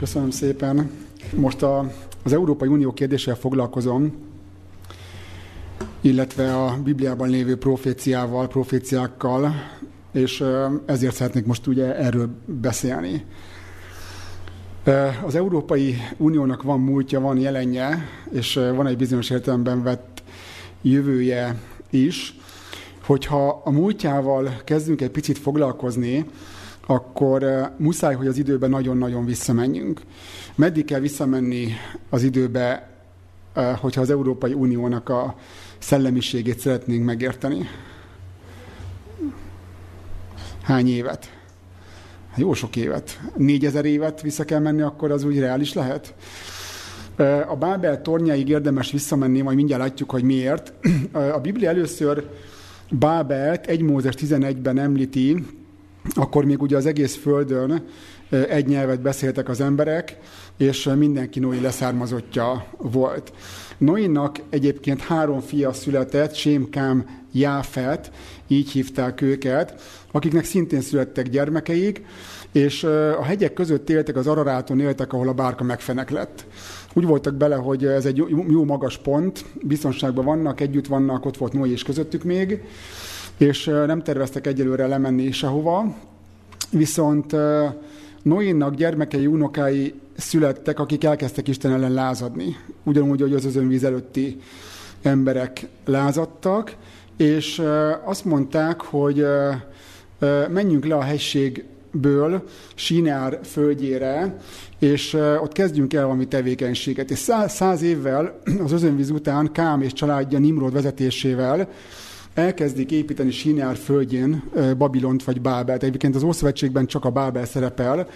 Köszönöm szépen. Most az Európai Unió kérdéssel foglalkozom, illetve a Bibliában lévő proféciákkal, és ezért szeretnék most ugye erről beszélni. Az Európai Uniónak van múltja, van jelenje, és van egy bizonyos értelemben vett jövője is. Hogyha a múltjával kezdünk egy picit foglalkozni, akkor muszáj, hogy az időben nagyon-nagyon visszamenjünk. Meddig kell visszamenni az időbe, hogyha az Európai Uniónak a szellemiségét szeretnénk megérteni? Hány évet? Jó sok évet. 4000 évet vissza kell menni, akkor az úgy reális lehet? A Bábel tornyáig érdemes visszamenni, majd mindjárt látjuk, hogy miért. A Biblia először Bábelt 1 Mózes 11-ben említi, akkor még ugye az egész földön egy nyelvet beszéltek az emberek, és mindenki Noé leszármazottja volt. Noénak egyébként 3 fia született, Sém, Kám, Jáfet, így hívták őket, akiknek szintén születtek gyermekeik, és a hegyek között éltek, az Araráton éltek, ahol a bárka megfeneklett. Úgy voltak bele, hogy ez egy jó magas pont, biztonságban vannak, együtt vannak, ott volt Noé is közöttük még, és nem terveztek egyelőre lemenni sehova, viszont Noénak gyermekei, unokái születtek, akik elkezdtek Isten ellen lázadni. Ugyanúgy, hogy az özönvíz előtti emberek lázadtak, és azt mondták, hogy menjünk le a hegységből Sínár földjére, és ott kezdjünk el valami tevékenységet. És 100 évvel az özönvíz után Kám és családja Nimrod vezetésével elkezdik építeni Sínár földjén Babilont vagy Bábelt. Egyébként az Ószövetségben csak a Bábel szerepel.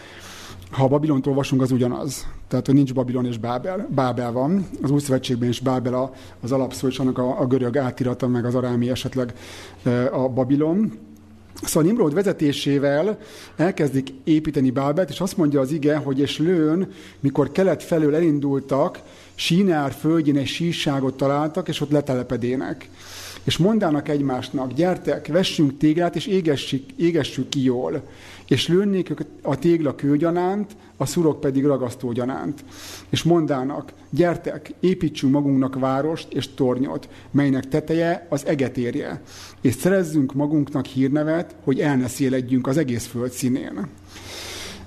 Ha a Babilont olvasunk, az ugyanaz. Tehát, hogy nincs Babilon és Bábel. Bábel van. Az Ószövetségben is Bábel az alapszó, és annak a görög átirata, meg az arámi esetleg a Babilon. Szóval Nimrod vezetésével elkezdik építeni Bábelt, és azt mondja az ige, hogy és lőn, mikor kelet felől elindultak, Sínár földjén egy síságot találtak, és ott letelepedének. És mondának egymásnak, gyertek, vessünk téglát, és égessük ki jól. És lőnnék a tégla kőgyanánt, a szurok pedig ragasztógyanánt. És mondának, gyertek, építsünk magunknak várost és tornyot, melynek teteje az eget érje. És szerezzünk magunknak hírnevet, hogy el ne széledjünk az egész föld színén.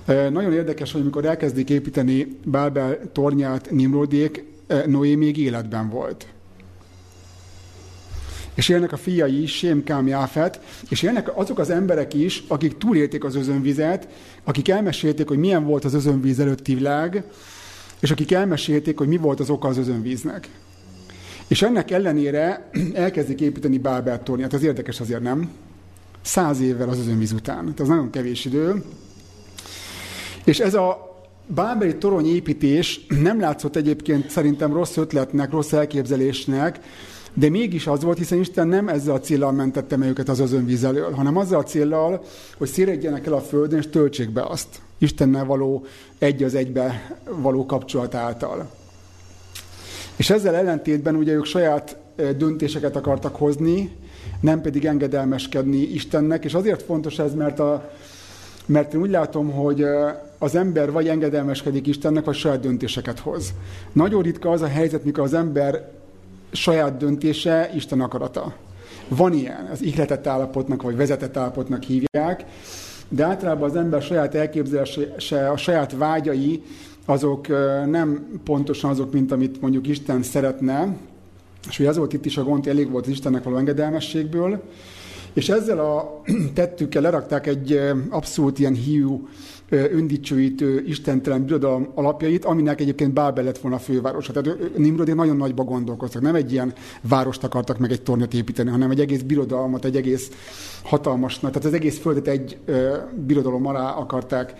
Nagyon érdekes, hogy amikor elkezdik építeni Bábel tornyát Nimrodék, Noé még életben volt. És élnek a fiai is, Sém, Kám, Jáfet, és élnek azok az emberek is, akik túlélték az özönvizet, akik elmesélték, hogy milyen volt az özönvíz előtti világ, és akik elmesélték, hogy mi volt az oka az özönvíznek. És ennek ellenére elkezdik építeni Bábel tornyát. Ez érdekes azért, nem? 100 évvel az özönvíz után. Ez nagyon kevés idő. És ez a bábeli toronyépítés nem látszott egyébként szerintem rossz ötletnek, rossz elképzelésnek, de mégis az volt, hiszen Isten nem ezzel a céllal mentette meg őket az özönvíz elől, hanem azzal a céllal, hogy széledjenek el a földön, és töltsék be azt. Istennel való egy az egybe való kapcsolat által. És ezzel ellentétben ugye ők saját döntéseket akartak hozni, nem pedig engedelmeskedni Istennek, és azért fontos ez, mert én úgy látom, hogy az ember vagy engedelmeskedik Istennek, vagy saját döntéseket hoz. Nagyon ritka az a helyzet, mikor az ember saját döntése Isten akarata. Van ilyen, az ihletett állapotnak, vagy vezetett állapotnak hívják, de általában az ember saját elképzelése, a saját vágyai, azok nem pontosan azok, mint amit mondjuk Isten szeretne, és ugye az volt itt is a gond, elég volt az Istennek való engedelmességből, és ezzel a tettükkel lerakták egy abszolút ilyen hiú, öndícsőítő, istentelen birodalom alapjait, aminek egyébként Bábel lett volna a fővárosa. Tehát Nimrodék nagyon nagyba gondolkoztak. Nem egy ilyen várost akartak meg egy tornyot építeni, hanem egy egész birodalmat, egy egész hatalmas, tehát az egész földet egy birodalom alá akarták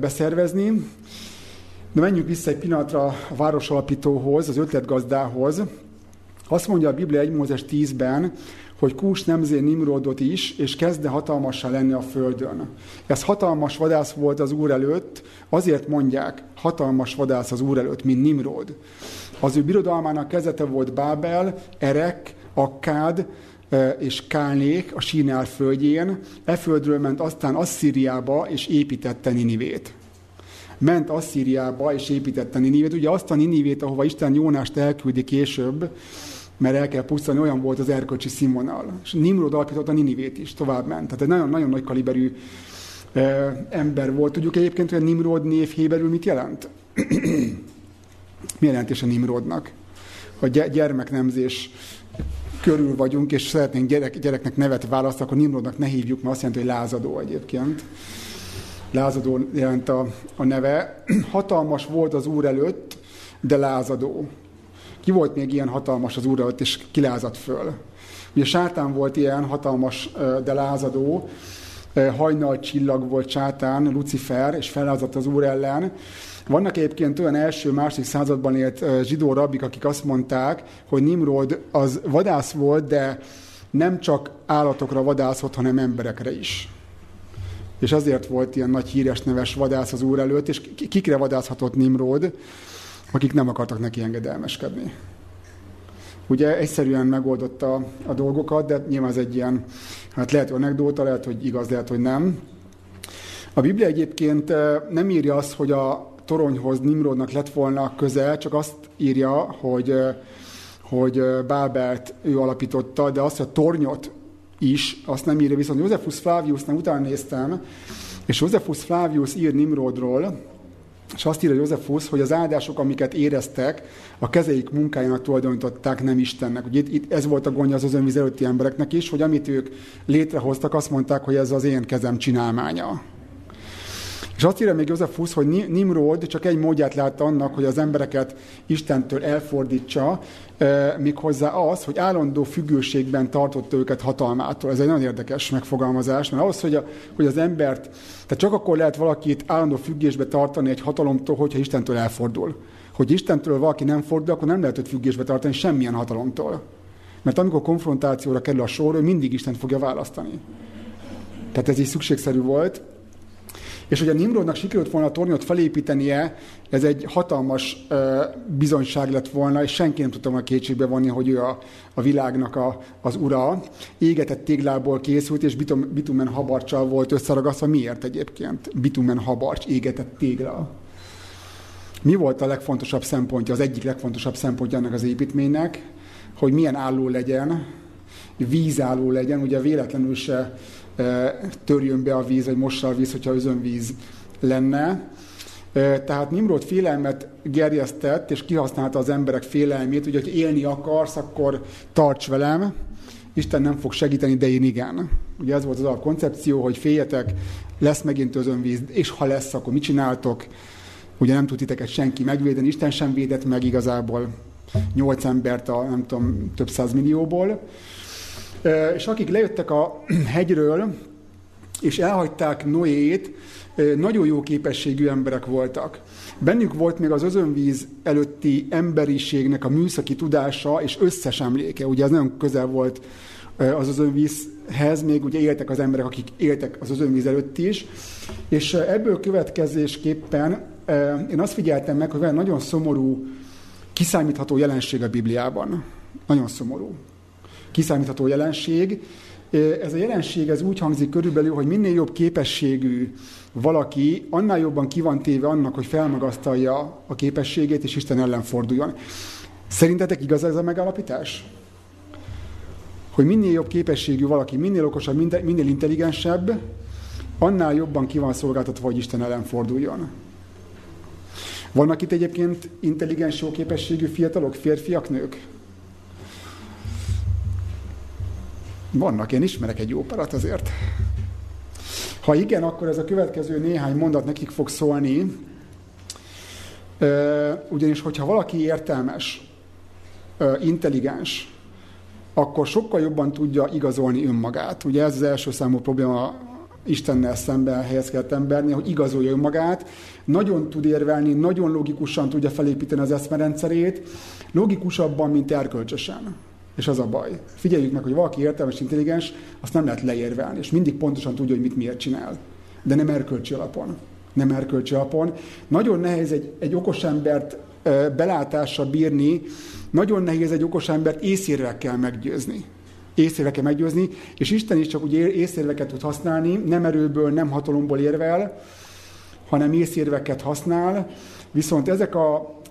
beszervezni. De menjünk vissza egy pillanatra a városalapítóhoz, az ötletgazdához. Azt mondja a Biblia 1 Mózes 10-ben, hogy Kús nemzé Nimrodot is, és kezdne hatalmassá lenni a földön. Ez hatalmas vadász volt az Úr előtt, azért mondják, hatalmas vadász az Úr előtt, mint Nimrod. Az ő birodalmának kezdete volt Bábel, Erek, Akkád és Kálnék a Sínár földjén, e földről ment aztán Asszíriába, és építette Ninivét. ment Asszíriába és építette Ninivét. Ugye azt a Ninivét, ahova Isten Jónást elküldi később, mert el kell pusztani, olyan volt az erkölcsi színvonal. És Nimrod alapított a Ninivét is, tovább ment. Tehát egy nagyon-nagyon nagy kaliberű ember volt. Tudjuk egyébként, hogy a Nimrod név héberül mit jelent? Mi jelentés a Nimrodnak? Ha gyermeknemzés körül vagyunk, és szeretnénk gyereknek nevet választani, akkor Nimrodnak ne hívjuk, mert azt jelenti, hogy lázadó egyébként. Lázadó jelent a neve. Hatalmas volt az Úr előtt, de lázadó. Ki volt még ilyen hatalmas az Úr előtt, és kilázadt föl? Ugye Sátán volt ilyen hatalmas, de lázadó. Hajnalcsillag volt Sátán, Lucifer, és fellázadt az Úr ellen. Vannak egyébként olyan első-második században élt zsidó rabbik, akik azt mondták, hogy Nimrod az vadász volt, de nem csak állatokra vadászott, hanem emberekre is. És azért volt ilyen nagy híres neves vadász az Úr előtt, és kikre vadászhatott Nimrod, akik nem akartak neki engedelmeskedni. Ugye egyszerűen megoldotta a dolgokat, de nyilván ez egy ilyen, hát lehet, hogy anekdóta, lehet, hogy igaz, lehet, hogy nem. A Biblia egyébként nem írja azt, hogy a toronyhoz Nimrodnak lett volna közel, csak azt írja, hogy Bábelt ő alapította, de azt, hogy a tornyot is, azt nem írja. Viszont Josephus Flaviusnál utána néztem, és Josephus Flavius ír Nimrodról, és azt írja Josephus, hogy az áldások, amiket éreztek, a kezeik munkájának tulajdonították, nem Istennek. Ugye itt ez volt a gondja az özönvíz előtti embereknek is, hogy amit ők létrehoztak, azt mondták, hogy ez az én kezem csinálmánya. És azt írja még Josephus, hogy Nimrod csak egy módját látta annak, hogy az embereket Istentől elfordítsa, méghozzá az, hogy állandó függőségben tartotta őket hatalmától. Ez egy nagyon érdekes megfogalmazás, mert ahhoz, hogy az embert, tehát csak akkor lehet valakit állandó függésbe tartani egy hatalomtól, hogyha Istentől elfordul. Hogy Istentől valaki nem fordul, akkor nem lehet őt függésbe tartani semmilyen hatalomtól. Mert amikor konfrontációra kerül a sor, ő mindig Istent fogja választani. Tehát ez így szükségszerű volt. És hogy a Nimrodnak sikerült volna a tornyot felépítenie, ez egy hatalmas bizonyság lett volna, és senki nem tudta volna kétségbe vonni, hogy ő a világnak az ura. Égetett téglából készült, és bitumen habarccsal volt összeragasztva. Miért egyébként? Bitumen habarcs, égetett tégla. Mi volt a legfontosabb szempontja, az egyik legfontosabb szempontja ennek az építménynek? Hogy milyen álló legyen, vízálló legyen, ugye véletlenül se törjön be a víz, vagy mossa a víz, hogyha özönvíz lenne. Tehát Nimrod félelmet gerjesztett, és kihasználta az emberek félelmét, ugye, hogy élni akarsz, akkor tarts velem, Isten nem fog segíteni, de én igen. Ugye ez volt az a koncepció, hogy féljetek, lesz megint özönvíz, és ha lesz, akkor mit csináltok? Ugye nem tud titeket senki megvédeni, Isten sem védett meg igazából 8 embert a nem tudom, több százmillióból. És akik lejöttek a hegyről, és elhagyták Noét, nagyon jó képességű emberek voltak. Bennük volt még az özönvíz előtti emberiségnek a műszaki tudása és összes emléke. Ugye ez nagyon közel volt az özönvízhez, még ugye éltek az emberek, akik éltek az özönvíz előtt is. És ebből következésképpen én azt figyeltem meg, hogy van nagyon szomorú, kiszámítható jelenség a Bibliában. Nagyon szomorú. Kiszámítható jelenség. Ez a jelenség ez úgy hangzik körülbelül, hogy minél jobb képességű valaki, annál jobban ki van téve annak, hogy felmagasztalja a képességét, és Isten ellen forduljon. Szerintetek igaz ez a megállapítás? Hogy minél jobb képességű valaki, minél okosabb, minél intelligensebb, annál jobban ki van szolgáltatva, hogy Isten ellen forduljon. Vannak itt egyébként intelligens, jó képességű fiatalok, férfiak, nők? Vannak, én ismerek egy jó párat azért. Ha igen, akkor ez a következő néhány mondat nekik fog szólni. Ugyanis, hogyha valaki értelmes, intelligens, akkor sokkal jobban tudja igazolni önmagát. Ugye ez az első számú probléma Istennel szemben helyezkedett embernél, hogy igazolja önmagát. Nagyon tud érvelni, nagyon logikusan tudja felépíteni az eszmerendszerét, logikusabban, mint erkölcsösen. És az a baj. Figyeljük meg, hogy valaki értelmes, intelligens, azt nem lehet leérvelni, és mindig pontosan tudja, hogy mit miért csinál. De nem erkölcsi alapon. Nem erkölcsi alapon. Nagyon nehéz egy okos embert belátásra bírni, nagyon nehéz egy okos embert észérvekkel meggyőzni. Észérvekkel meggyőzni, és Isten is csak úgy észérveket tud használni, nem erőből, nem hatalomból érvel, hanem észérveket használ, viszont ezek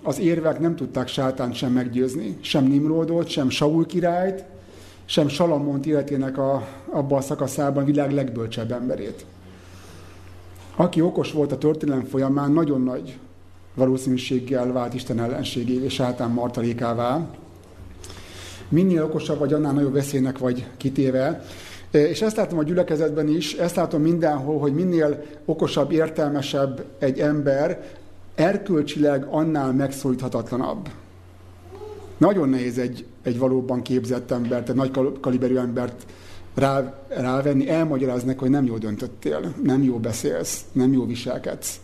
az érvek nem tudták Sátánt sem meggyőzni, sem Nimrodot, sem Saul királyt, sem Salamont életének abban a szakaszában világ legbölcsebb emberét. Aki okos volt a történelem folyamán, nagyon nagy valószínűséggel vált Isten ellenségévé, Sátán martalékává. Minél okosabb vagy, annál nagyobb veszélynek vagy kitéve. És ezt látom a gyülekezetben is, ezt látom mindenhol, hogy minél okosabb, értelmesebb egy ember, erkölcsileg annál megszólíthatatlanabb. Nagyon nehéz egy valóban képzett embert, egy nagy kaliberű embert rávenni, elmagyaráznak, hogy nem jól döntöttél, nem jól beszélsz, nem jól viselkedsz.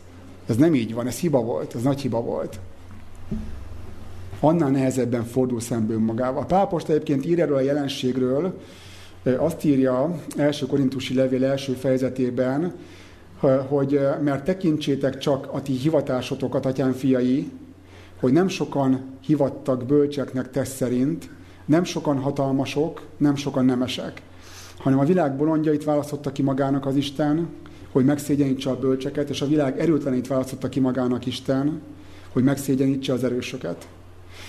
Ez nem így van, ez hiba volt, ez nagy hiba volt. Annál nehezebben fordul szembe önmagával. Pál apostol egyébként ír erről a jelenségről, azt írja első korintusi levél első fejezetében, hogy mert tekintsétek csak a ti hivatásotokat, atyám fiai, hogy nem sokan hivattak bölcseknek tesz szerint, nem sokan hatalmasok, nem sokan nemesek, hanem a világ bolondjait választotta ki magának az Isten, hogy megszégyenítse a bölcseket, és a világ erőtlenét választotta ki magának Isten, hogy megszégyenítse az erősöket.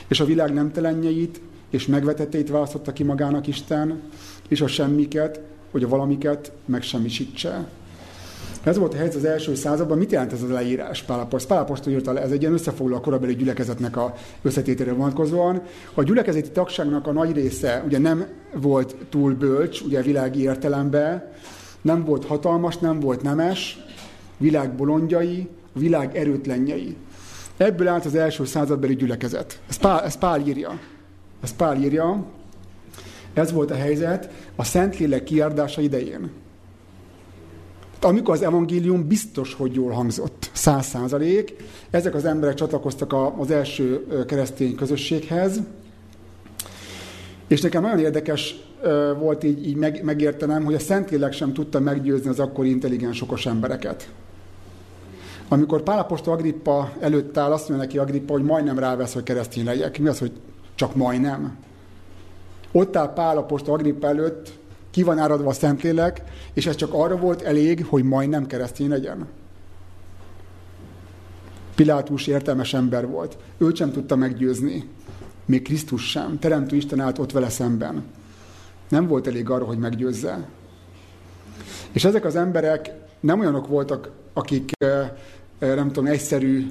És a világ nemtelenjeit és megvetetteit választotta ki magának Isten, és a semmiket, hogy a valamiket megsemmisítse. Ez volt a helyzet az első században. Mit jelent ez az leírás? Pál apostol írta le, ez egy ilyen összefoglaló a korabeli gyülekezetnek a összetételére vonatkozóan. A gyülekezeti tagságnak a nagy része ugye nem volt túl bölcs, ugye világi értelemben, nem volt hatalmas, nem volt nemes, világ bolondjai, világ erőtlenjei. Ebből állt az első századbeli gyülekezet. Ezt Pál írja. Ez volt a helyzet a Szentlélek kiárdása idején. Amikor az evangélium biztos, hogy jól hangzott, 100%, ezek az emberek csatlakoztak az első keresztény közösséghez, és nekem nagyon érdekes volt így megértenem, hogy a Szentlélek sem tudta meggyőzni az akkori intelligens, okos embereket. Amikor Pál apostol Agrippa előtt áll, azt mondja neki Agrippa, hogy majdnem rávesz, hogy keresztény legyek. Mi az, hogy csak majdnem? Ott áll Pál apostol Agrippa előtt, ki van áradva a Szentlélek, és ez csak arra volt elég, hogy majdnem keresztény legyen. Pilátus értelmes ember volt. Őt sem tudta meggyőzni. Még Krisztus sem. Teremtő Isten állt ott vele szemben. Nem volt elég arra, hogy meggyőzze. És ezek az emberek nem olyanok voltak, akik nem tudom, egyszerű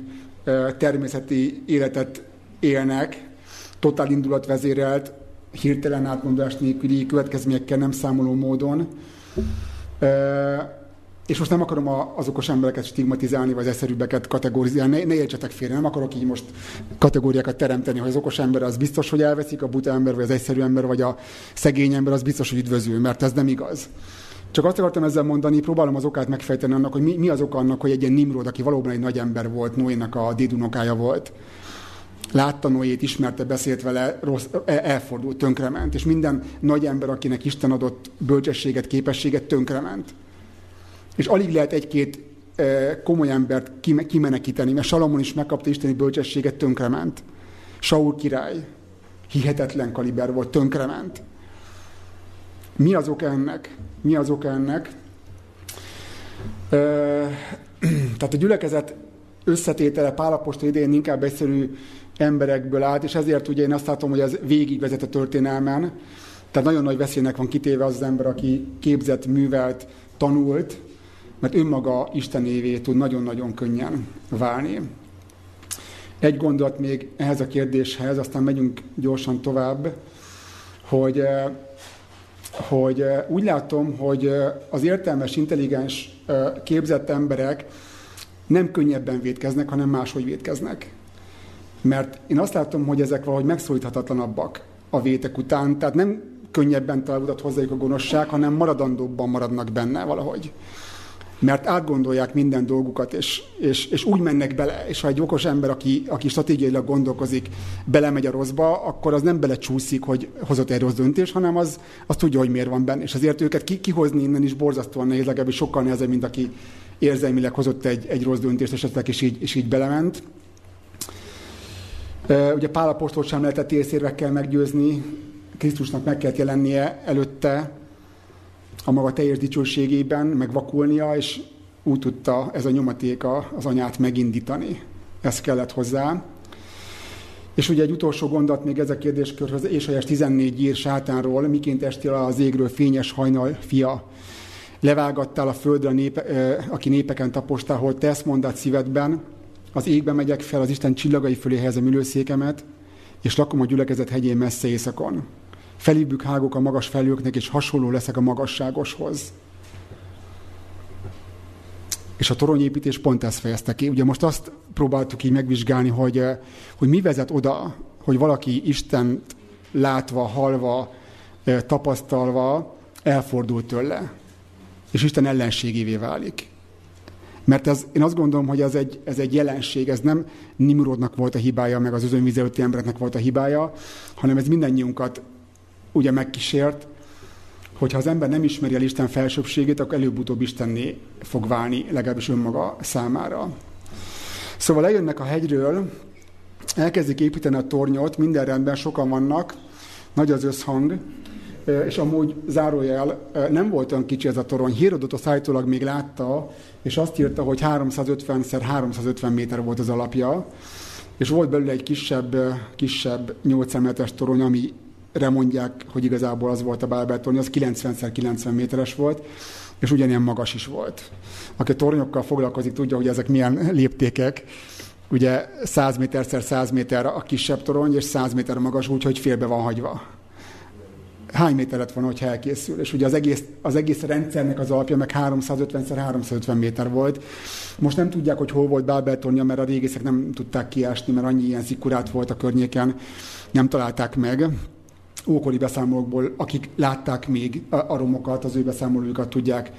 természeti életet élnek, totál indulatvezérelt, hirtelen átmondás nélküli következményekkel nem számoló módon. És most nem akarom az okos embereket stigmatizálni, vagy az egyszerűbbeket kategorizálni. Ne értsetek félre, nem akarok így most kategóriákat teremteni, hogy az okos ember az biztos, hogy elveszik, a buta ember, vagy az egyszerű ember, vagy a szegény ember az biztos, hogy üdvözül, mert ez nem igaz. Csak azt akartam ezzel mondani, próbálom az okát megfejteni annak, hogy mi az oka annak, hogy egy ilyen Nimrod, aki valóban egy nagy ember volt, Noénak a dédunokája volt, látta Noét, ismerte, beszélt vele, elfordult, tönkrement. És minden nagy ember, akinek Isten adott bölcsességet, képességet, tönkrement. És alig lehet egy-két komoly embert kimenekíteni, mert Salamon is megkapta isteni bölcsességet, tönkrement. Saul király hihetetlen kaliber volt, tönkrement. Mi az oka ennek? Mi az oka ennek? Tehát a gyülekezet összetétele Pál apostol idején inkább egyszerű emberekből állt, és ezért ugye én azt látom, hogy ez végigvezet a történelmen. Tehát nagyon nagy veszélynek van kitéve az ember, aki képzett, művelt, tanult, mert önmaga istenévé tud nagyon-nagyon könnyen válni. Egy gondolat még ehhez a kérdéshez, aztán megyünk gyorsan tovább, hogy úgy látom, hogy az értelmes, intelligens, képzett emberek nem könnyebben vétkeznek, hanem máshogy vétkeznek. Mert én azt látom, hogy ezek valahogy megszólíthatatlanabbak a vétek után, tehát nem könnyebben találódott hozzájuk a gonoszság, hanem maradandóbban maradnak benne valahogy. Mert átgondolják minden dolgukat, és úgy mennek bele, és ha egy okos ember, aki stratégiailag gondolkozik, belemegy a rosszba, akkor az nem belecsúszik, hogy hozott egy rossz döntés, hanem az tudja, hogy miért van benne. És azért őket kihozni innen is borzasztóan nehéz, legalábbis sokkal nehezebb, mint aki érzelmileg hozott egy rossz döntést, esetleg és így belement. Ugye Pál apostolt sem lehetett észérvekkel meggyőzni, Krisztusnak meg kellett jelennie előtte a maga teljes dicsőségében, megvakulnia, és úgy tudta ez a nyomatéka az anyát megindítani. Ez kellett hozzá. És ugye egy utolsó gondot még ez a kérdéskörhöz, Ézsaiás 14 ír Sátánról, miként estél az égről fényes hajnal fia. Levágattál a földre, aki népeken tapostál, hol te ezt mondtad szívedben, az égbe megyek fel, az Isten csillagai fölé helyezem ülőszékemet, és lakom a gyülekezet hegyén messze éjszakon. Felébük hágok a magas felőknek, és hasonló leszek a magasságoshoz. És a toronyépítés pont ezt fejezte ki. Ugye most azt próbáltuk így megvizsgálni, hogy mi vezet oda, hogy valaki Istent látva, hallva, tapasztalva elfordul tőle. És Isten ellenségévé válik. Mert én azt gondolom, hogy ez egy jelenség, ez nem Nimrodnak volt a hibája, meg az özönvíz előtti embereknek volt a hibája, hanem ez mindannyiunkat ugye megkísért, hogyha az ember nem ismeri el Isten felsőbbségét, akkor előbb-utóbb Istenné fog válni, legalábbis önmaga számára. Szóval eljönnek a hegyről, elkezdik építeni a tornyot, minden rendben, sokan vannak, nagy az összhang, és amúgy zárójel, nem volt olyan kicsi ez a torony. Hérodotosz állítólag még látta, és azt írta, hogy 350x350 méter volt az alapja, és volt belőle egy kisebb 8 emeletes torony, amire mondják, hogy igazából az volt a Bábel torony, az 90x90 méteres volt, és ugyanilyen magas is volt. Aki a tornyokkal foglalkozik, tudja, hogy ezek milyen léptékek. Ugye 100 méter x 100 méter a kisebb torony, és 100 méter magas, úgyhogy félbe van hagyva. Hány méter lett volna, hogyha elkészül? És ugye az egész rendszernek az alapja meg 350x350 méter volt. Most nem tudják, hogy hol volt Bábel tornya, mert a régészek nem tudták kiásni, mert annyi ilyen szikurát volt a környéken, nem találták meg. Ókori beszámolókból, akik látták még a romokat, az ő beszámolóikat tudják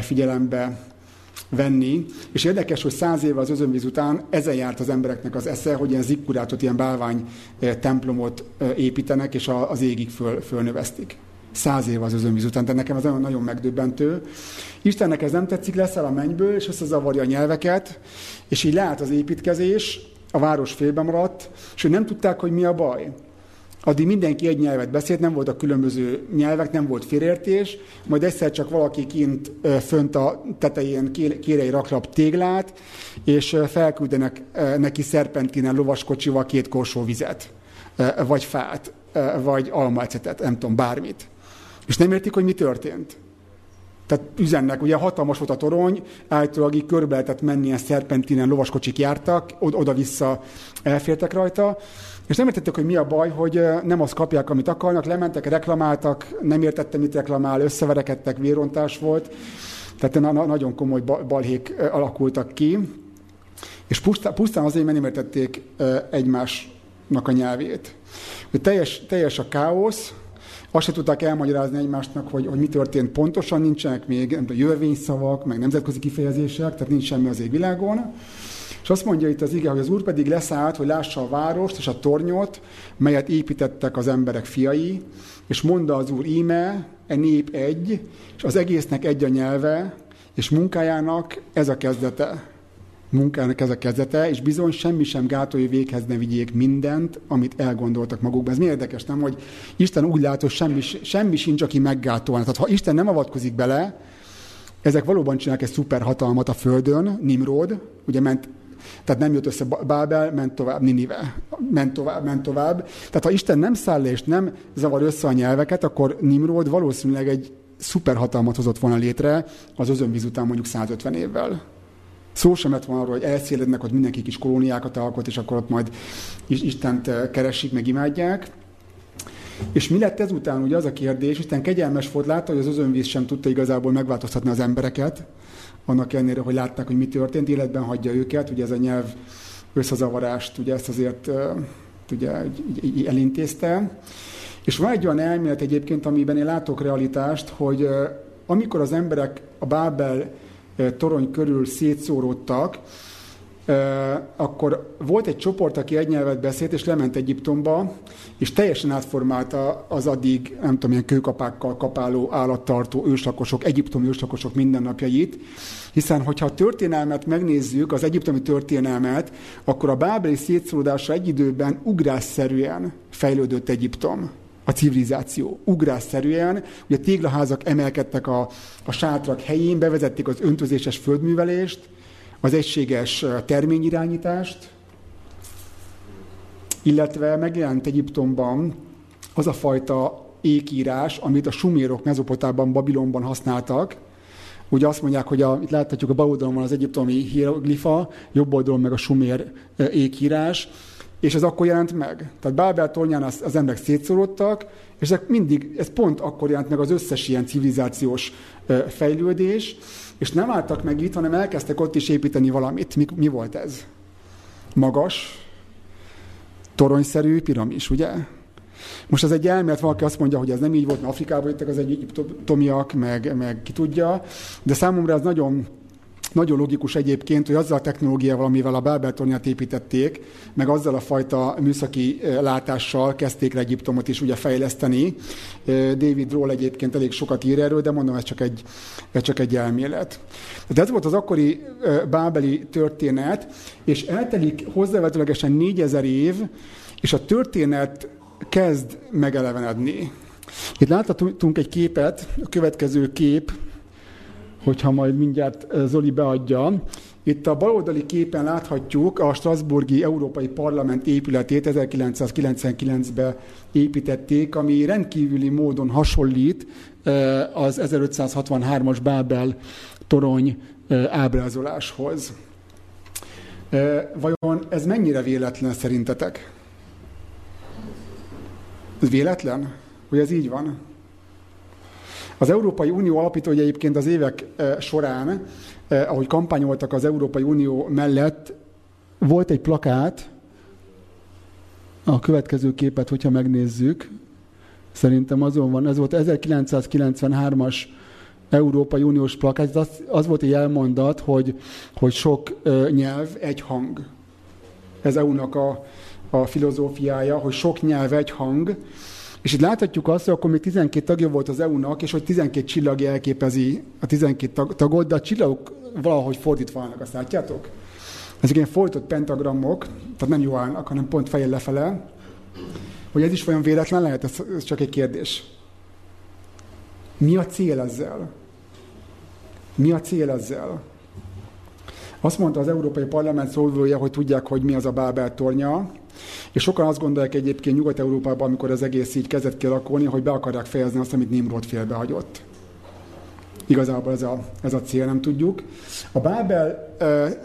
figyelembe venni. És érdekes, hogy 100 éve az özönvíz után ezen járt az embereknek az esze, hogy ilyen zikkurátot, ilyen bálvány templomot építenek, és az égig fölnövesztik. 100 éve az özönvíz után, de nekem ez nagyon megdöbbentő. Istennek ez nem tetszik, leszel a mennyből, és összezavarja a nyelveket, és így leállt az építkezés, a város félbe maradt, és nem tudták, hogy mi a baj. Addig mindenki egy nyelvet beszélt, nem voltak különböző nyelvek, nem volt félértés, majd egyszer csak valaki kint fönt a tetején kér egy raklap téglát, és felküldenek neki szerpentinen lovaskocsival 2 korsó vizet, vagy fát, vagy almaecetet, nem tudom, bármit. És nem értik, hogy mi történt. Tehát üzennek, ugye hatalmas volt a torony, állítólag így körbe lehetett menni, ilyen szerpentinen lovaskocsik jártak, oda-vissza elfértek rajta, és nem értettek, hogy mi a baj, hogy nem azt kapják, amit akarnak, lementek, reklamáltak, nem értettem, mit reklamál, összeverekedtek, vérontás volt, tehát nagyon komoly balhék alakultak ki, és pusztán azért, mert nem értették egymásnak a nyelvét. Teljes a káosz, azt se tudták elmagyarázni egymásnak, hogy mi történt pontosan, nincsenek még jövevényszavak, meg nemzetközi kifejezések, tehát nincs semmi az égvilágon. És azt mondja itt az ige, hogy az Úr pedig leszállt, hogy lássa a várost és a tornyot, melyet építettek az emberek fiai, és mondta az Úr, íme, e nép egy, és az egésznek egy a nyelve, és munkájának ez a kezdete. És bizony semmi sem gátolja, véghez ne vigyék mindent, amit elgondoltak magukban. Ez milyen érdekes, nem? Hogy Isten úgy lát, hogy semmi sincs, aki meggátolna. Tehát ha Isten nem avatkozik bele, ezek valóban csinálják egy szuperhatalmat a földön, Nimrod, ugye tehát nem jött össze Bábel, ment tovább, Ninive, ment tovább. Tehát ha Isten nem száll le és nem zavar össze a nyelveket, akkor Nimrod valószínűleg egy szuperhatalmat hozott volna létre az özönvíz után mondjuk 150 évvel. Szó sem lett volna arról, hogy elszélednek, hogy mindenki kis kolóniákat alkot, és akkor ott majd Istent keresik, meg imádják. És mi lett ezután, ugye az a kérdés, Isten kegyelmes volt, látta, hogy az özönvíz sem tudta igazából megváltoztatni az embereket, annak ellenére, hogy látták, hogy mi történt, életben hagyja őket, ugye ez a nyelv összezavarást, ugye ezt azért ugye, elintézte. És van egy olyan elmélet egyébként, amiben én látok realitást, hogy amikor az emberek a Bábel torony körül szétszóródtak, akkor volt egy csoport, aki egy nyelvet beszélt, és lement Egyiptomba, és teljesen átformálta az addig, nem tudom, ilyen kőkapákkal kapáló állattartó őslakosok, egyiptomi őslakosok mindennapjait, hiszen hogyha a történelmet megnézzük, az egyiptomi történelmet, akkor a bábeli szétszóródása egy időben ugrásszerűen fejlődött Egyiptom. a civilizáció ugrásszerűen. Ugye a téglaházak emelkedtek a sátrak helyén, bevezették az öntözéses földművelést, az egységes terményirányítást, illetve megjelent Egyiptomban az a fajta ékírás, amit a sumérok Mezopotában, Babilonban használtak. Ugye azt mondják, hogy itt láthatjuk, a bal oldalon van az egyiptomi hieroglifa, jobb oldalon meg a sumér ékírás, és ez akkor jelent meg. Tehát Bábel tornyán az emberek szétszórodtak, és ez pont akkor jelent meg az összes ilyen civilizációs fejlődés, és nem álltak meg itt, hanem elkezdtek ott is építeni valamit. Mi volt ez? Magas, toronyszerű piramis, ugye? Most ez egy elmélet, valaki azt mondja, hogy ez nem így volt, mert Afrikába jöttek az egyiptomiak, meg ki tudja, de számomra ez nagyon, nagyon logikus egyébként, hogy azzal a technológiával, amivel a Bábel tornyát építették, meg azzal a fajta műszaki látással kezdték le Egyiptomot is ugye fejleszteni. David Roll egyébként elég sokat ír erről, de mondom, ez csak egy elmélet. De ez volt az akkori bábeli történet, és eltelik hozzávetőlegesen 4000 év, és a történet kezd megelevenedni. Itt láthatunk egy képet, a következő kép, hogyha majd mindjárt Zoli beadja. Itt a baloldali képen láthatjuk a Strasbourgi Európai Parlament épületét, 1999-ben építették, ami rendkívüli módon hasonlít az 1563-as Bábel torony ábrázoláshoz. Vajon ez mennyire véletlen szerintetek? Ez véletlen, hogy ez így van? Az Európai Unió alapítói egyébként az évek során, ahogy kampányoltak az Európai Unió mellett, volt egy plakát, a következő képet, hogyha megnézzük, szerintem azon van, ez volt 1993-as Európai Uniós plakát, az volt egy elmondat, hogy sok nyelv, egy hang. Ez EU-nak a filozófiája, hogy sok nyelv, egy hang, és itt láthatjuk azt, hogy akkor még 12 tagja volt az EU-nak, és hogy 12 csillag jelképezi a 12 tagot, de a csillagok valahogy fordítva állnak, azt látjátok? Ezek ilyen fordított pentagramok, tehát nem jó állnak, hanem pont fejjel lefele. Hogy ez is vajon véletlen lehet? Ez csak egy kérdés. Mi a cél ezzel? Mi a cél ezzel? Azt mondta az Európai Parlament szóvivője, hogy tudják, hogy mi az a Bábel tornya, és sokan azt gondolják egyébként Nyugat-Európában, amikor az egész így kezdett kialakulni, hogy be akarják fejezni azt, amit Nimrod félbehagyott. Igazából ez a cél, nem tudjuk. A Bábel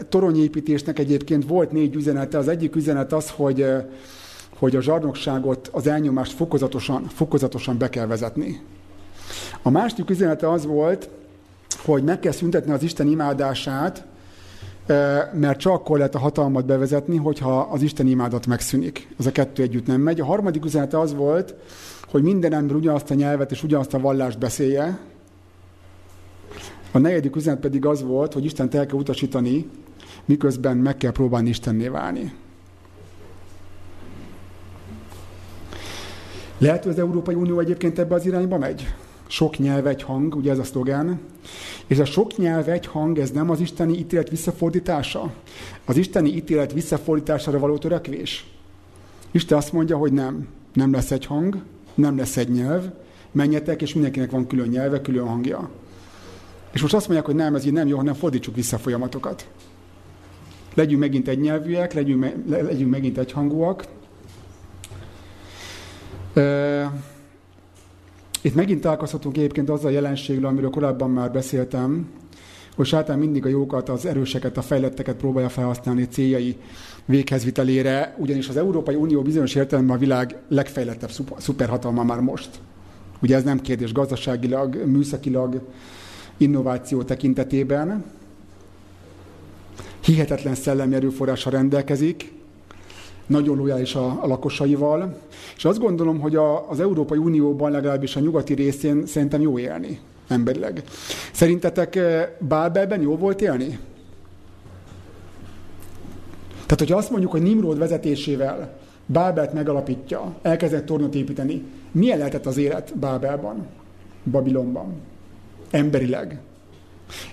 toronyépítésnek egyébként volt 4 üzenete. Az egyik üzenet az, hogy a zsarnokságot, az elnyomást fokozatosan be kell vezetni. A második üzenete az volt, hogy meg kell szüntetni az Isten imádását, mert csak akkor lehet a hatalmat bevezetni, hogyha az Isten imádat megszűnik. Ez a kettő együtt nem megy. A harmadik üzenete az volt, hogy minden ember ugyanazt a nyelvet és ugyanazt a vallást beszélje. A negyedik üzenet pedig az volt, hogy Istent el kell utasítani, miközben meg kell próbálni Istenné válni. Lehet, hogy az Európai Unió egyébként ebbe az irányba megy? Sok nyelv, egy hang, ugye ez a szlogán. És a sok nyelv, egy hang, ez nem az isteni ítélet visszafordítása? Az isteni ítélet visszafordítására való törekvés? Isten azt mondja, hogy nem lesz egy hang, nem lesz egy nyelv, menjetek, és mindenkinek van külön nyelve, külön hangja. És most azt mondják, hogy nem, ez így nem jó, hanem fordítsuk vissza folyamatokat. Legyünk megint egynyelvűek, legyünk megint egyhangúak. Itt megint találkozhatunk egyébként azzal a jelenségről, amiről korábban már beszéltem, hogy Sátán mindig a jókat, az erőseket, a fejletteket próbálja felhasználni céljai véghezvitelére, ugyanis az Európai Unió bizonyos értelemben a világ legfejlettebb szuperhatalma már most. Ugye ez nem kérdés gazdaságilag, műszakilag, innováció tekintetében. Hihetetlen szellemi erőforrással rendelkezik, nagyon lojális a lakosaival, és azt gondolom, hogy az Európai Unióban, legalábbis a nyugati részén szerintem jó élni, emberileg. Szerintetek Bábelben jó volt élni? Tehát, hogyha azt mondjuk, hogy Nimrod vezetésével Bábelt megalapítja, elkezdett tornyot építeni, milyen lehetett az élet Bábelban, Babilonban, emberileg?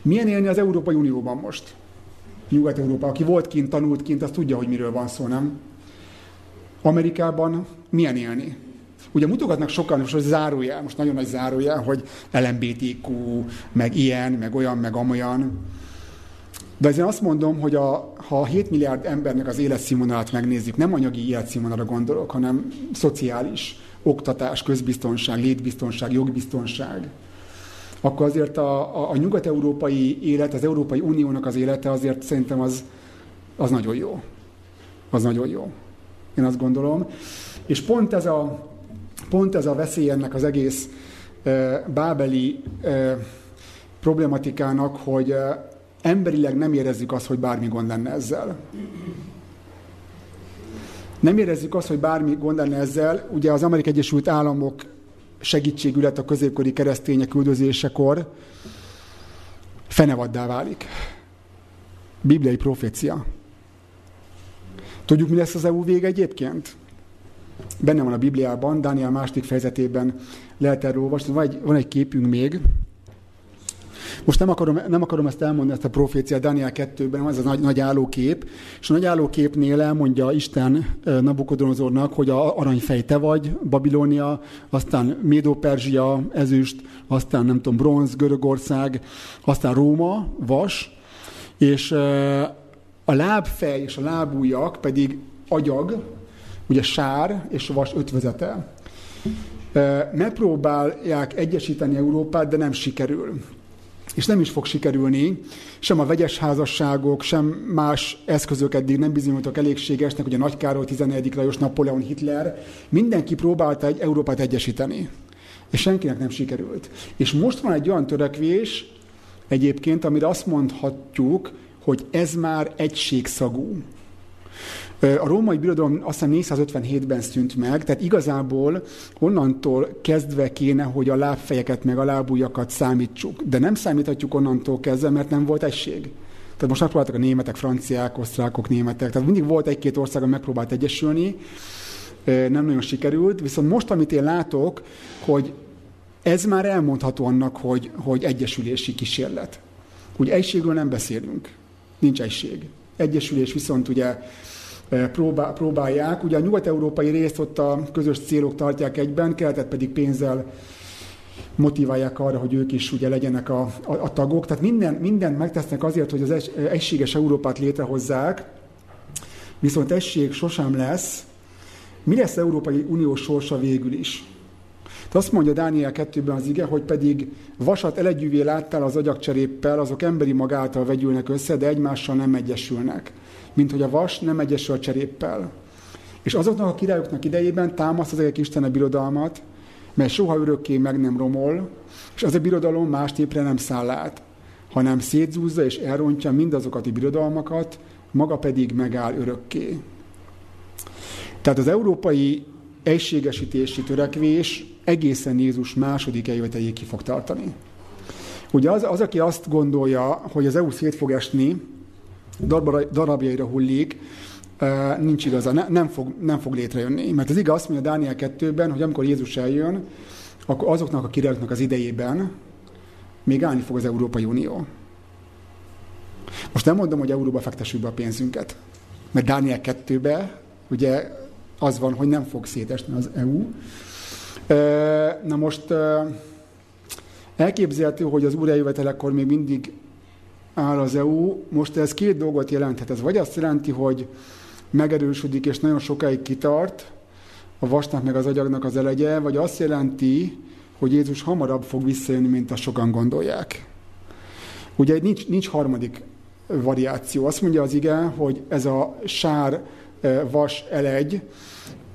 Milyen élni az Európai Unióban most? Nyugat-Európa, aki volt kint, tanult kint, az tudja, hogy miről van szó, nem? Amerikában milyen élni? Ugye mutogatnak sokan, most zárójel, most nagyon nagy zárójel, hogy LMBTQ, meg ilyen, meg olyan, meg amolyan. De azért azt mondom, hogy ha 7 milliárd embernek az életszínvonalát megnézzük, nem anyagi életszínvonalra gondolok, hanem szociális, oktatás, közbiztonság, létbiztonság, jogbiztonság, akkor azért a nyugat-európai élet, az Európai Uniónak az élete azért szerintem az nagyon jó. Az nagyon jó. Én azt gondolom. És pont ez a veszély ennek az egész bábeli problematikának, hogy emberileg nem érezzük azt, hogy bármi gond lenne ezzel. Nem érezzük azt, hogy bármi gond lenne ezzel. Ugye az Amerikai Egyesült Államok segítségül lett a középkori keresztények üldözésekor, fenevaddá válik. Bibliai profécia. Tudjuk, mi lesz az EU vége egyébként? Benne van a Bibliában, Dániel második fejezetében lehet erről olvasni. Van egy képünk még. Most nem akarom ezt elmondani, ezt a proféciát Dániel 2-ben, ez a nagy állókép. És a nagy állóképnél elmondja Isten Nabukodonoszornak, hogy a aranyfej te vagy, Babilónia, aztán Médó-Perzsia, ezüst, aztán nem tudom, bronz, Görögország, aztán Róma, vas, és a lábfej és a lábújak pedig agyag, ugye sár és vas ötvözete. Megpróbálják egyesíteni Európát, de nem sikerül. És nem is fog sikerülni, sem a vegyes házasságok, sem más eszközök eddig nem bizonyultak elégségesnek, ugye Nagy Károly, XI. Lajos, Napoleon, Hitler, mindenki próbálta egy Európát egyesíteni. És senkinek nem sikerült. És most van egy olyan törekvés egyébként, amire azt mondhatjuk, hogy ez már egységszagú. A Római Birodalom azt hiszem 457-ben szűnt meg, tehát igazából onnantól kezdve kéne, hogy a lábfejeket meg a lábújakat számítsuk. De nem számíthatjuk onnantól kezdve, mert nem volt egység. Tehát most megpróbáltak a németek, franciák, osztrákok, németek. Tehát mindig volt egy-két ország, ami megpróbált egyesülni. Nem nagyon sikerült. Viszont most, amit én látok, hogy ez már elmondható annak, hogy egyesülési kísérlet. Ugye egységről nem beszélünk. Nincs egység. Egyesülés viszont ugye próbálják. Ugye a nyugat-európai részt ott a közös célok tartják egyben, keletet pedig pénzzel motiválják arra, hogy ők is ugye legyenek a tagok. Tehát mindent megtesznek azért, hogy az egységes Európát létrehozzák, viszont egység sosem lesz. Mi lesz az Európai Unió sorsa végül is? Tehát azt mondja Dániel 2-ben az ige, hogy pedig vasat elegyűvé láttál az agyagcseréppel, azok emberi magától vegyülnek össze, de egymással nem egyesülnek. Mint hogy a vas nem egyesül a cseréppel. És azoknak a királyoknak idejében támaszt az egek Isten a birodalmat, mert soha örökké meg nem romol, és az a birodalom más népre nem száll át, hanem szétzúzza és elrontja mindazokat a birodalmakat, maga pedig megáll örökké. Tehát az európai egységesítési törekvés egészen Jézus második eljöveteléig ki fog tartani. Ugye az, aki azt gondolja, hogy az EU szét fog esni, darabjaira hullik, nincs igaza, nem fog létrejönni. Mert az igaz, azt mondja Dániel 2-ben, hogy amikor Jézus eljön, akkor azoknak a királyoknak az idejében még állni fog az Európai Unió. Most nem mondom, hogy euróba fektessük be a pénzünket. Mert Dániel 2-ben ugye az van, hogy nem fog szétesni az EU. Na most elképzelhető, hogy az Úr eljövetelekor még mindig áll az EU. Most ez két dolgot jelenthet. Ez vagy azt jelenti, hogy megerősödik és nagyon sokáig kitart a vasnak meg az agyagnak az elegye, vagy azt jelenti, hogy Jézus hamarabb fog visszajönni, mint azt sokan gondolják. Ugye nincs harmadik variáció. Azt mondja az ige, hogy ez a sár vas elegy,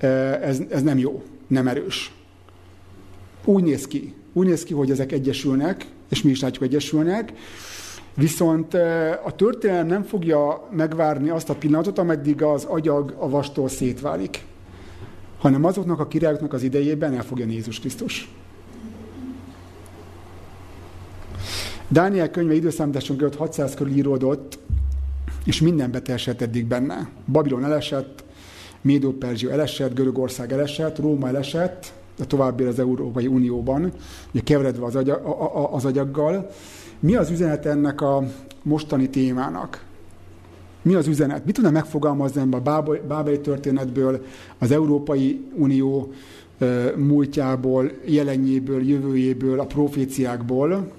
ez nem jó, nem erős. Úgy néz ki, hogy ezek egyesülnek, és mi is látjuk, egyesülnek, viszont a történelem nem fogja megvárni azt a pillanatot, ameddig az agyag a vastól szétválik, hanem azoknak a királyoknak az idejében el fog jönni Jézus Krisztus. Dániel könyve időszámításunk 600 körül íródott, és minden betelesett eddig benne. Babilon elesett, Médó-Perzsia elesett, Görögország elesett, Róma elesett, de továbbér az Európai Unióban, ugye keveredve az agyaggal. Mi az üzenet ennek a mostani témának? Mi az üzenet? Mit tudna megfogalmazni a bábeli történetből az Európai Unió múltjából, jelenjéből, jövőjéből, a proféciákból.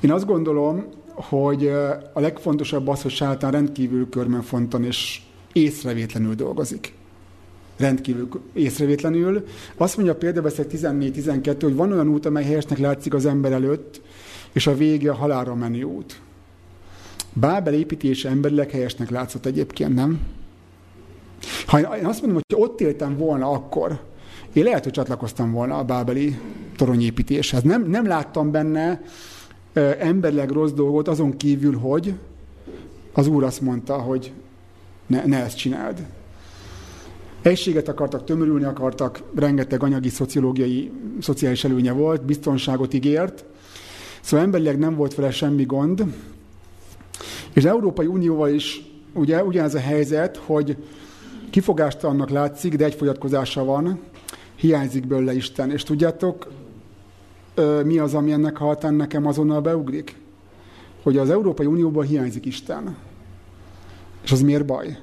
Én azt gondolom, hogy a legfontosabb az, hogy Sátán rendkívül körmönfontan és észrevétlenül dolgozik. Rendkívül észrevétlenül. Azt mondja példabeszéd 14-12, hogy van olyan út, amely helyesnek látszik az ember előtt, és a vége a halálra menő út. Bábel építése emberileg helyesnek látszott egyébként, nem? Ha én azt mondom, hogy ott éltem volna akkor, én lehet, hogy csatlakoztam volna a bábeli toronyépítéshez. Nem láttam benne emberileg rossz dolgot, azon kívül, hogy az Úr azt mondta, hogy ne ezt csináld. Egységet akartak, tömörülni akartak, rengeteg anyagi, szociális előnye volt, biztonságot ígért. Szóval emberileg nem volt vele semmi gond. És az Európai Unióval is ugye, ugyanez a helyzet, hogy kifogástalannak látszik, de egy fogyatkozása van, hiányzik belőle Isten. És tudjátok, mi az, ami ennek haltán nekem azonnal beugrik? Hogy az Európai Unióban hiányzik Isten. És az miért baj?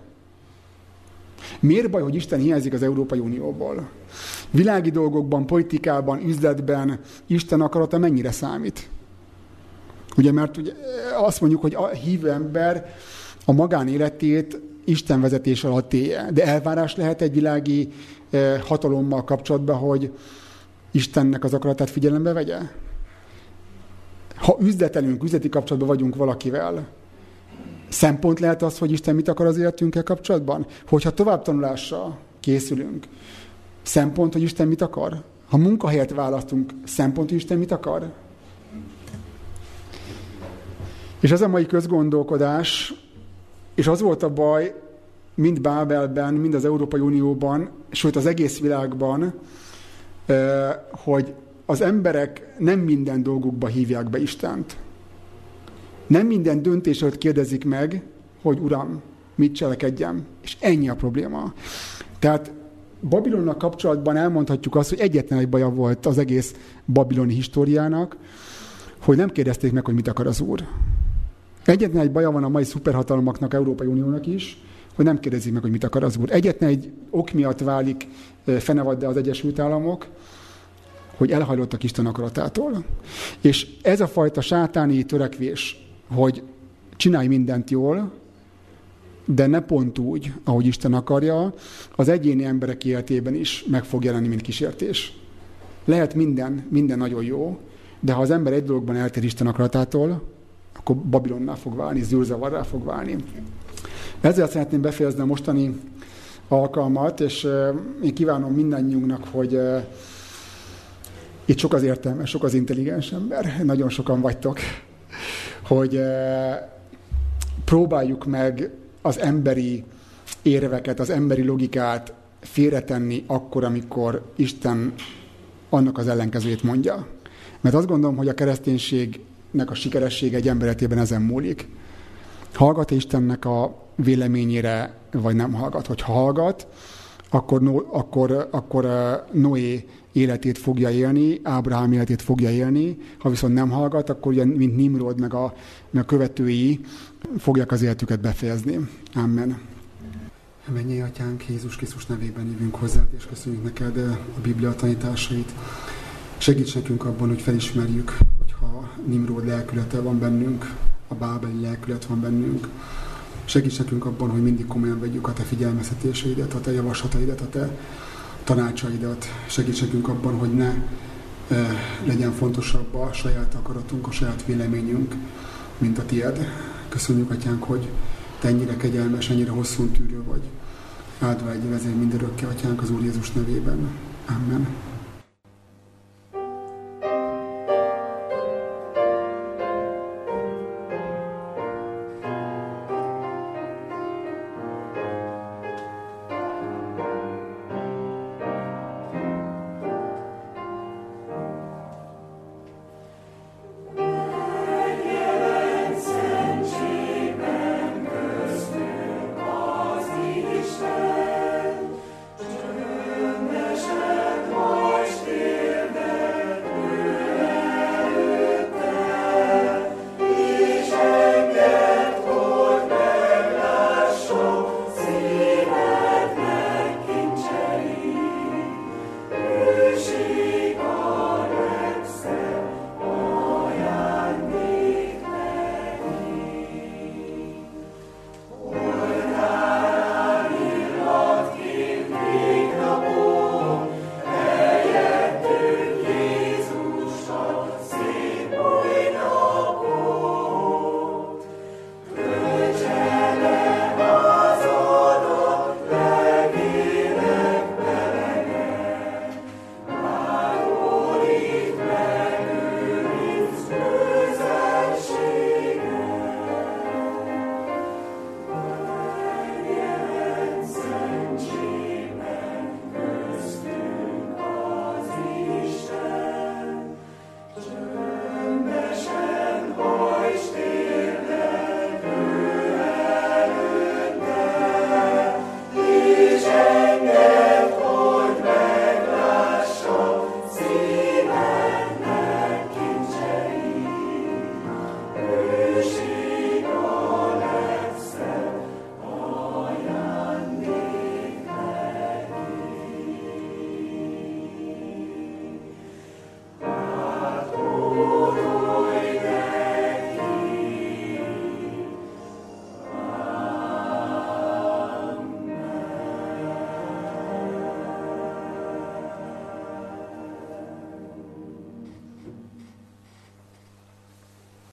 Miért baj, hogy Isten hiányzik az Európai Unióból? Világi dolgokban, politikában, üzletben Isten akarata mennyire számít? Ugye, mert ugye azt mondjuk, hogy a hívő ember a magánéletét Isten vezetés alatt élje. De elvárás lehet egy világi hatalommal kapcsolatban, hogy Istennek az akaratát figyelembe vegye? Ha üzletelünk, üzleti kapcsolatban vagyunk valakivel, szempont lehet az, hogy Isten mit akar az életünkkel kapcsolatban? Hogyha továbbtanulásra készülünk, szempont, hogy Isten mit akar? Ha munkahelyet választunk, szempont, hogy Isten mit akar? És ez a mai közgondolkodás, és az volt a baj mind Bábelben, mind az Európai Unióban, sőt az egész világban, hogy az emberek nem minden dolgukba hívják be Istent. Nem minden döntés előtt kérdezik meg, hogy Uram, mit cselekedjem? És ennyi a probléma. Tehát Babilonnal kapcsolatban elmondhatjuk azt, hogy egyetlen egy baja volt az egész babiloni históriának, hogy nem kérdezték meg, hogy mit akar az Úr. Egyetlen egy baja van a mai szuperhatalmaknak, Európai Uniónak is, hogy nem kérdezik meg, hogy mit akar az Úr. Egyetlen egy ok miatt válik fenevaddá az Egyesült Államok, hogy elhajlottak Isten akaratától. És ez a fajta sátáni törekvés, hogy csinálj mindent jól, de ne pont úgy, ahogy Isten akarja, az egyéni emberek életében is meg fog jelenni, mint kísértés. Lehet minden nagyon jó, de ha az ember egy dologban eltér Isten akaratától, akkor Babilonnál fog válni, zűrzavarrá fog válni. Ezzel szeretném befejezni a mostani alkalmat, és én kívánom mindannyiunknak, hogy itt sok az értelmes, sok az intelligens ember, nagyon sokan vagytok, hogy próbáljuk meg az emberi érveket, az emberi logikát félretenni akkor, amikor Isten annak az ellenkezőjét mondja. Mert azt gondolom, hogy a kereszténységnek a sikeressége egy ember életében ezen múlik. Hallgat Istennek a véleményére, vagy nem hallgat? Hogyha hallgat, akkor Noé életét fogja élni, Ábrahám életét fogja élni, ha viszont nem hallgat, akkor ugye, mint Nimrod, meg a követői fogják az életüket befejezni. Amen. Mennyei Atyánk, Jézus Krisztus nevében jövünk hozzád, és köszönjük neked a Biblia tanításait. Segíts nekünk abban, hogy felismerjük, hogyha Nimrod lelkülete van bennünk, a bábeli lelkület van bennünk. Segíts nekünk abban, hogy mindig komolyan vegyük a te figyelmeztetéseidet, a te javaslataidat, a te tanácsaidat. Segíts nekünk abban, hogy ne legyen fontosabb a saját akaratunk, a saját véleményünk, mint a tied. Köszönjük, Atyánk, hogy te ennyire kegyelmes, ennyire hosszú tűrő vagy. Áldva egyél ezért mindörökké, Atyánk, az Úr Jézus nevében. Amen.